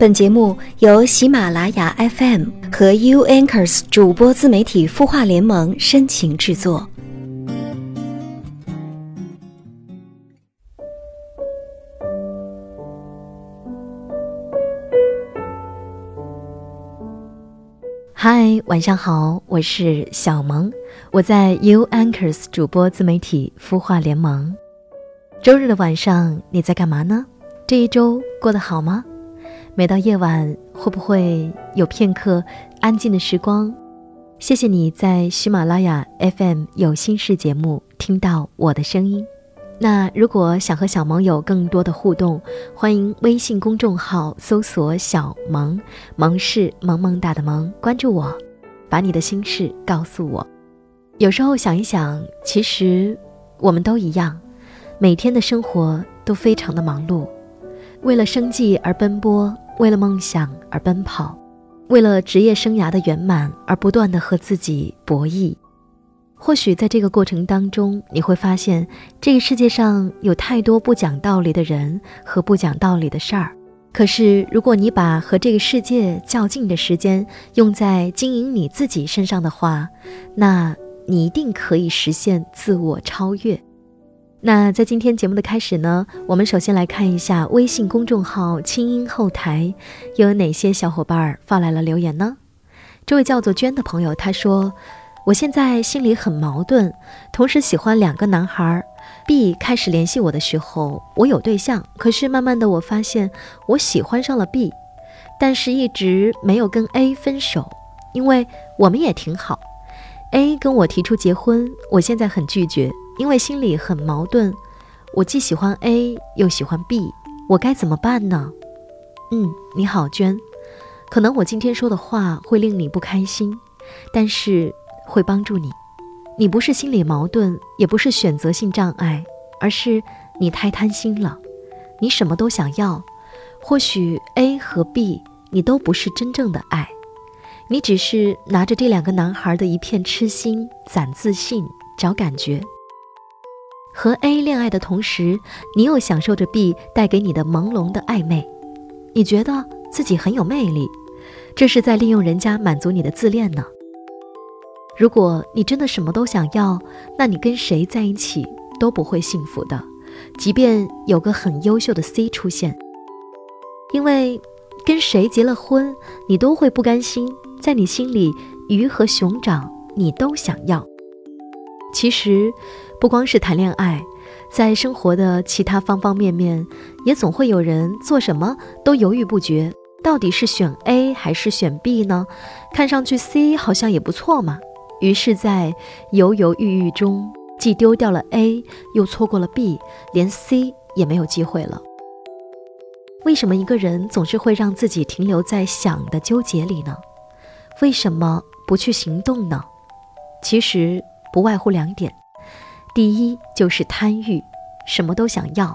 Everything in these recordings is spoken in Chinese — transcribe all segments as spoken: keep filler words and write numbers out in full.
本节目由喜马拉雅 F M 和 You Anchors 主播自媒体孵化联盟深情制作。嗨，晚上好，我是小萌，我在 You Anchors 主播自媒体孵化联盟。周日的晚上你在干嘛呢？这一周过得好吗？每到夜晚会不会有片刻安静的时光？谢谢你在喜马拉雅 F M 有心事节目听到我的声音。那如果想和小萌有更多的互动，欢迎微信公众号搜索小萌，萌是萌萌哒的萌，关注我，把你的心事告诉我。有时候想一想，其实我们都一样，每天的生活都非常的忙碌，为了生计而奔波，为了梦想而奔跑，为了职业生涯的圆满而不断地和自己博弈。或许在这个过程当中，你会发现这个世界上有太多不讲道理的人和不讲道理的事儿。可是如果你把和这个世界较劲的时间用在经营你自己身上的话，那你一定可以实现自我超越。那在今天节目的开始呢，我们首先来看一下微信公众号轻音后台有哪些小伙伴发来了留言呢。这位叫做娟的朋友，他说，我现在心里很矛盾，同时喜欢两个男孩。 B 开始联系我的时候，我有对象，可是慢慢的我发现我喜欢上了 B， 但是一直没有跟 A 分手，因为我们也挺好。 A 跟我提出结婚，我现在很拒绝，因为心里很矛盾，我既喜欢 A 又喜欢 B， 我该怎么办呢？嗯，你好娟，可能我今天说的话会令你不开心，但是会帮助你。你不是心理矛盾，也不是选择性障碍，而是你太贪心了，你什么都想要。或许 A 和 B 你都不是真正的爱，你只是拿着这两个男孩的一片痴心攒自信，找感觉。和 A 恋爱的同时，你又享受着 B 带给你的朦胧的暧昧，你觉得自己很有魅力，这是在利用人家满足你的自恋呢。如果你真的什么都想要，那你跟谁在一起都不会幸福的，即便有个很优秀的 C 出现。因为跟谁结了婚，你都会不甘心，在你心里鱼和熊掌你都想要。其实不光是谈恋爱，在生活的其他方方面面，也总会有人做什么都犹豫不决，到底是选 A 还是选 B 呢？看上去 C 好像也不错嘛。于是在犹犹豫豫中，既丢掉了 A， 又错过了 B， 连 C 也没有机会了。为什么一个人总是会让自己停留在想的纠结里呢？为什么不去行动呢？其实不外乎两点，第一就是贪欲，什么都想要；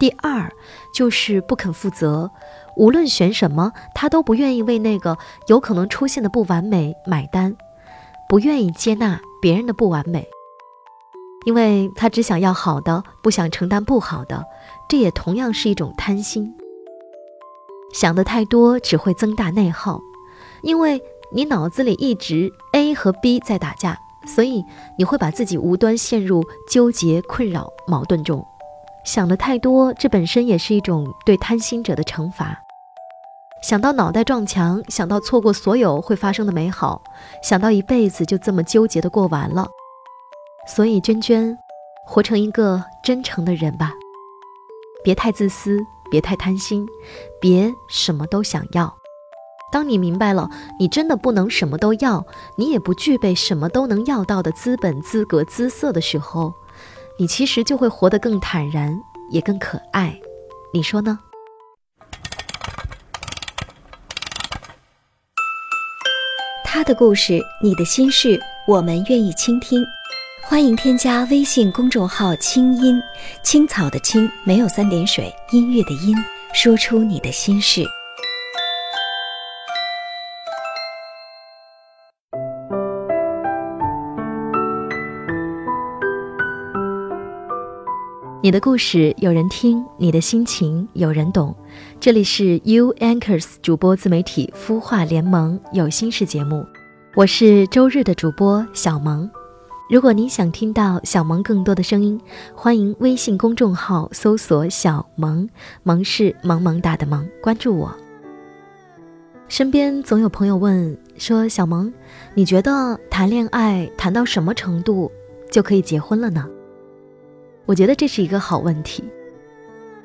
第二就是不肯负责，无论选什么，他都不愿意为那个有可能出现的不完美买单，不愿意接纳别人的不完美，因为他只想要好的，不想承担不好的，这也同样是一种贪心。想的太多只会增大内耗，因为你脑子里一直 A 和 B 在打架，所以你会把自己无端陷入纠结、困扰、矛盾中。想的太多，这本身也是一种对贪心者的惩罚。想到脑袋撞墙，想到错过所有会发生的美好，想到一辈子就这么纠结的过完了。所以娟娟，活成一个真诚的人吧，别太自私，别太贪心，别什么都想要。当你明白了你真的不能什么都要，你也不具备什么都能要到的资本、资格、姿色的时候，你其实就会活得更坦然，也更可爱，你说呢？他的故事，你的心事，我们愿意倾听。欢迎添加微信公众号青音，青草的青，没有三点水，音乐的音，说出你的心事。你你的故事有人听，你的心情有人懂。这里是 You Anchors 主播自媒体孵化联盟有心事节目，我是周日的主播小萌。如果你想听到小萌更多的声音，欢迎微信公众号搜索小萌，萌是萌萌哒的萌，关注我。身边总有朋友问说，小萌，你觉得谈恋爱谈到什么程度就可以结婚了呢？我觉得这是一个好问题。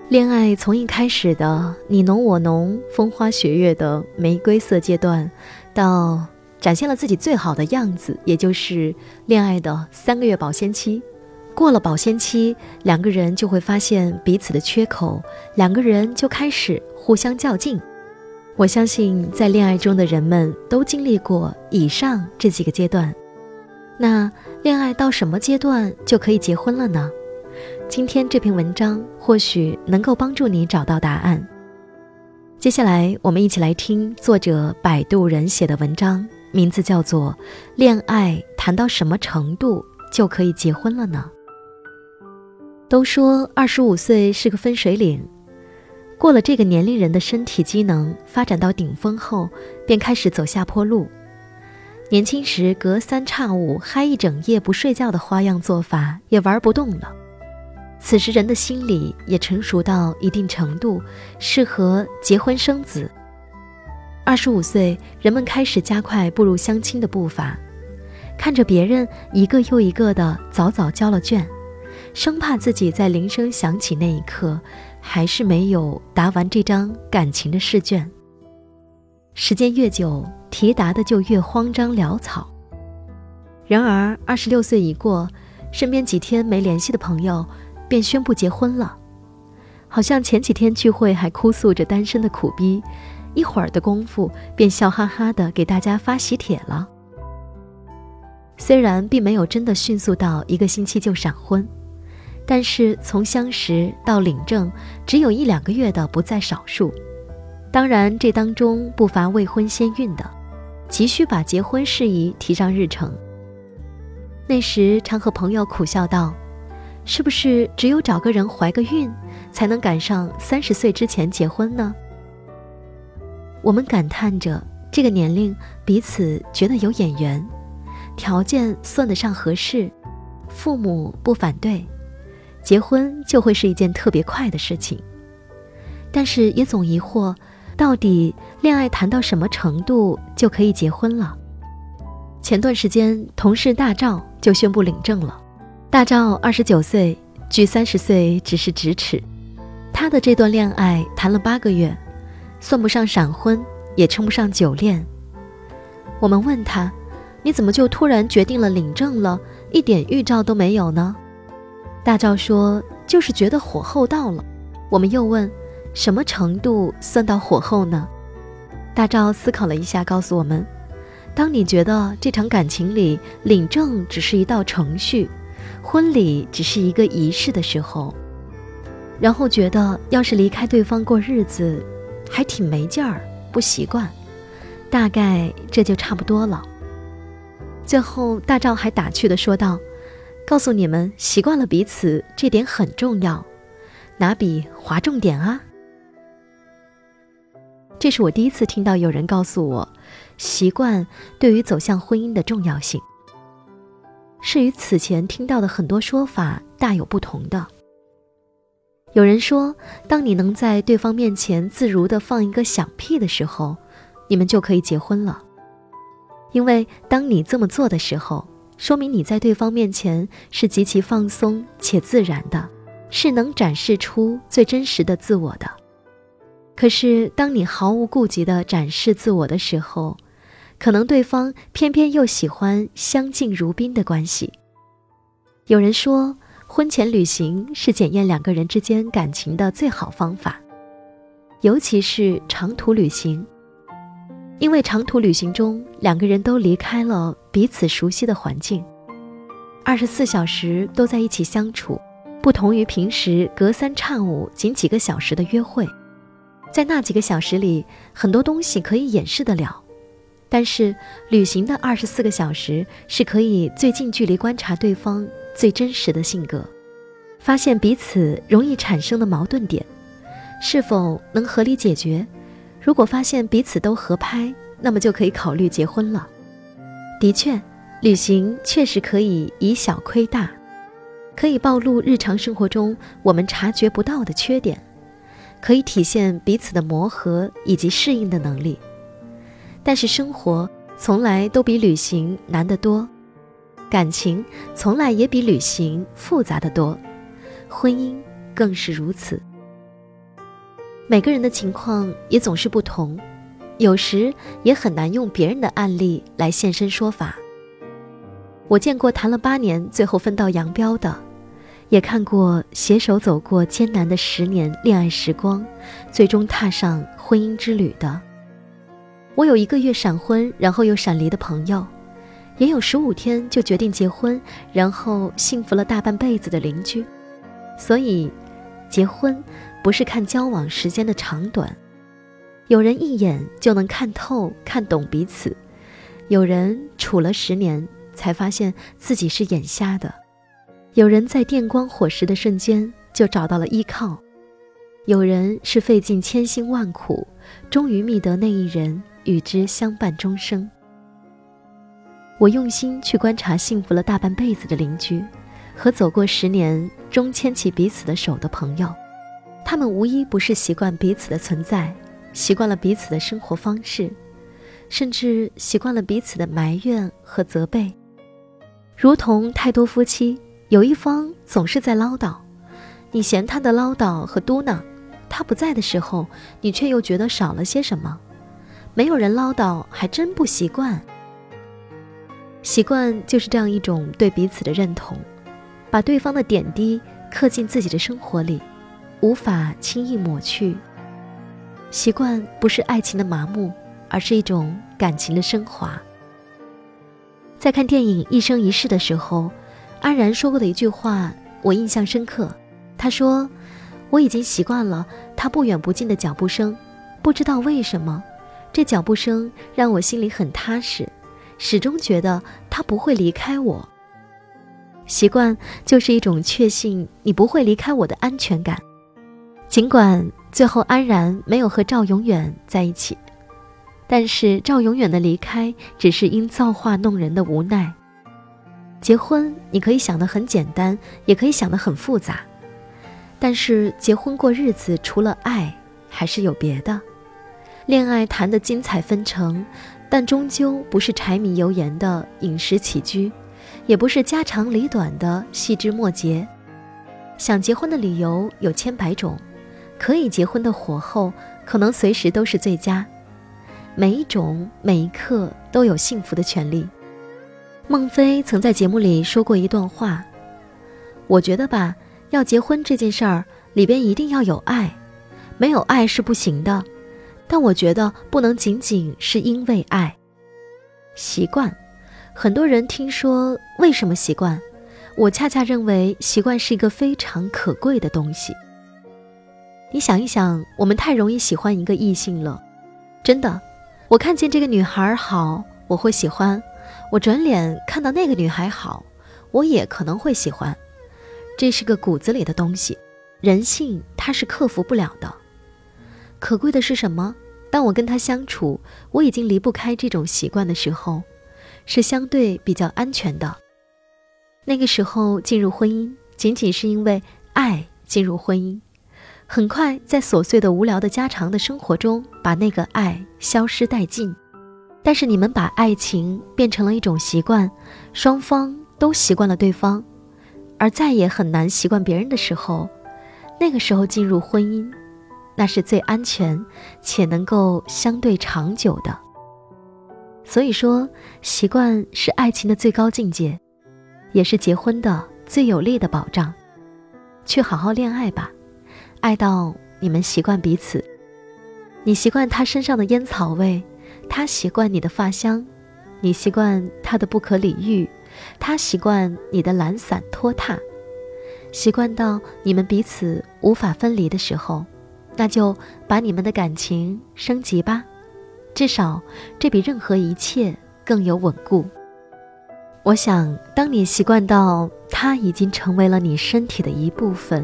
恋爱从一开始的你侬我侬、风花雪月的玫瑰色阶段，到展现了自己最好的样子，也就是恋爱的三个月保鲜期。过了保鲜期，两个人就会发现彼此的缺口，两个人就开始互相较劲。我相信在恋爱中的人们都经历过以上这几个阶段。那恋爱到什么阶段就可以结婚了呢？今天这篇文章或许能够帮助你找到答案。接下来我们一起来听作者摆渡人写的文章，名字叫做《恋爱谈到什么程度就可以结婚了呢》。都说二十五岁是个分水岭，过了这个年龄，人的身体机能发展到顶峰后，便开始走下坡路。年轻时隔三差五嗨一整夜不睡觉的花样做法也玩不动了，此时人的心理也成熟到一定程度，适合结婚生子。二十五岁，人们开始加快步入相亲的步伐，看着别人一个又一个的早早交了卷，生怕自己在铃声响起那一刻还是没有答完这张感情的试卷。时间越久，题答的就越慌张潦草。然而二十六岁一过，身边几天没联系的朋友便宣布结婚了，好像前几天聚会还哭诉着单身的苦逼，一会儿的功夫便笑哈哈的给大家发喜帖了。虽然并没有真的迅速到一个星期就闪婚，但是从相识到领证只有一两个月的不在少数。当然这当中不乏未婚先孕的，急需把结婚事宜提上日程。那时常和朋友苦笑道，是不是只有找个人怀个孕才能赶上三十岁之前结婚呢？我们感叹着这个年龄彼此觉得有眼缘，条件算得上合适，父母不反对，结婚就会是一件特别快的事情。但是也总疑惑，到底恋爱谈到什么程度就可以结婚了？前段时间同事大赵就宣布领证了。大赵二十九岁，距三十岁只是咫尺。他的这段恋爱谈了八个月，算不上闪婚，也称不上久恋。我们问他，你怎么就突然决定了领证了，一点预兆都没有呢？大赵说，就是觉得火候到了。我们又问，什么程度算到火候呢？大赵思考了一下，告诉我们，当你觉得这场感情里领证只是一道程序，婚礼只是一个仪式的时候，然后觉得要是离开对方过日子还挺没劲儿，不习惯，大概这就差不多了。最后大赵还打趣地说道，告诉你们，习惯了彼此这点很重要，拿笔划重点啊。这是我第一次听到有人告诉我习惯对于走向婚姻的重要性，是与此前听到的很多说法大有不同的。有人说，当你能在对方面前自如地放一个响屁的时候，你们就可以结婚了，因为当你这么做的时候，说明你在对方面前是极其放松且自然的，是能展示出最真实的自我的。可是当你毫无顾忌地展示自我的时候，可能对方偏偏又喜欢相敬如宾的关系。有人说，婚前旅行是检验两个人之间感情的最好方法，尤其是长途旅行。因为长途旅行中两个人都离开了彼此熟悉的环境，二十四小时都在一起相处，不同于平时隔三差五仅几个小时的约会。在那几个小时里，很多东西可以掩饰得了，但是旅行的二十四个小时是可以最近距离观察对方最真实的性格，发现彼此容易产生的矛盾点，是否能合理解决？如果发现彼此都合拍，那么就可以考虑结婚了。的确，旅行确实可以以小窥大，可以暴露日常生活中我们察觉不到的缺点，可以体现彼此的磨合以及适应的能力。但是生活从来都比旅行难得多，感情从来也比旅行复杂得多，婚姻更是如此。每个人的情况也总是不同，有时也很难用别人的案例来现身说法。我见过谈了八年最后分道扬镳的，也看过携手走过艰难的十年恋爱时光，最终踏上婚姻之旅的。我有一个月闪婚然后又闪离的朋友，也有十五天就决定结婚然后幸福了大半辈子的邻居。所以结婚不是看交往时间的长短，有人一眼就能看透看懂彼此，有人处了十年才发现自己是眼瞎的，有人在电光火石的瞬间就找到了依靠，有人是费尽千辛万苦终于觅得那一人与之相伴终生。我用心去观察幸福了大半辈子的邻居和走过十年终牵起彼此的手的朋友，他们无一不是习惯彼此的存在，习惯了彼此的生活方式，甚至习惯了彼此的埋怨和责备。如同太多夫妻，有一方总是在唠叨，你嫌他的唠叨和嘟囔，他不在的时候你却又觉得少了些什么。没有人唠叨还真不习惯。习惯就是这样一种对彼此的认同，把对方的点滴刻进自己的生活里，无法轻易抹去。习惯不是爱情的麻木，而是一种感情的升华。在看电影《一生一世》的时候，安然说过的一句话我印象深刻，他说，我已经习惯了他不远不近的脚步声，不知道为什么这脚步声让我心里很踏实，始终觉得他不会离开我。习惯就是一种确信你不会离开我的安全感。尽管最后安然没有和赵永远在一起，但是赵永远的离开只是因造化弄人的无奈。结婚你可以想得很简单，也可以想得很复杂，但是结婚过日子除了爱还是有别的。恋爱谈得精彩纷呈，但终究不是柴米油盐的饮食起居，也不是家长里短的细枝末节。想结婚的理由有千百种，可以结婚的火候可能随时都是最佳，每一种每一刻都有幸福的权利。孟非曾在节目里说过一段话，我觉得吧，要结婚这件事儿里边一定要有爱，没有爱是不行的，但我觉得不能仅仅是因为爱。习惯，很多人听说为什么习惯，我恰恰认为习惯是一个非常可贵的东西。你想一想，我们太容易喜欢一个异性了，真的，我看见这个女孩好，我会喜欢，我转脸看到那个女孩好，我也可能会喜欢。这是个骨子里的东西，人性它是克服不了的。可贵的是什么？当我跟她相处，我已经离不开这种习惯的时候，是相对比较安全的。那个时候进入婚姻，仅仅是因为爱进入婚姻，很快在琐碎的无聊的家常的生活中把那个爱消失殆尽。但是你们把爱情变成了一种习惯，双方都习惯了对方，而再也很难习惯别人的时候，那个时候进入婚姻，那是最安全且能够相对长久的。所以说，习惯是爱情的最高境界，也是结婚的最有力的保障。去好好恋爱吧，爱到你们习惯彼此。你习惯他身上的烟草味，他习惯你的发香，你习惯他的不可理喻，他习惯你的懒散拖沓。习惯到你们彼此无法分离的时候，那就把你们的感情升级吧，至少这比任何一切更有稳固。我想，当你习惯到它已经成为了你身体的一部分，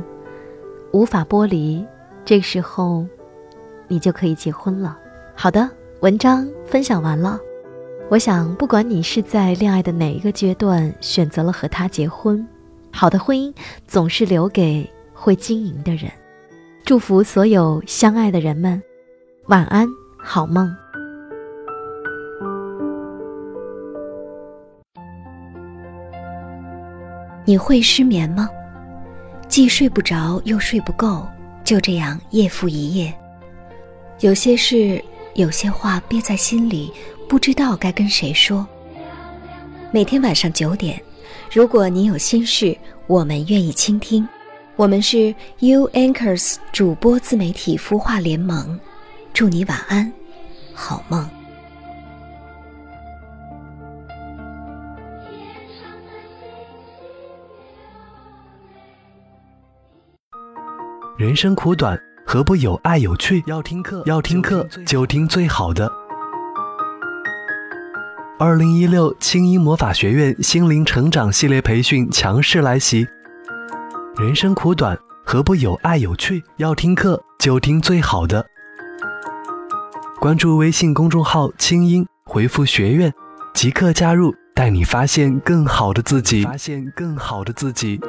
无法剥离，这个时候你就可以结婚了。好的，文章分享完了。我想，不管你是在恋爱的哪一个阶段选择了和他结婚，好的婚姻总是留给会经营的人。祝福所有相爱的人们，晚安，好梦。你会失眠吗？既睡不着又睡不够，就这样夜复一夜。有些事，有些话憋在心里，不知道该跟谁说。每天晚上九点，如果你有心事，我们愿意倾听。我们是 You Anchors 主播自媒体孵化联盟，祝你晚安，好梦。人生苦短，何不有爱有趣？要听课，要听课就听最好的。二零一六青音魔法学院心灵成长系列培训强势来袭。人生苦短，何不有爱有趣？要听课就听最好的。关注微信公众号青音，回复学院，即刻加入，带你发现更好的自己，发现更好的自己。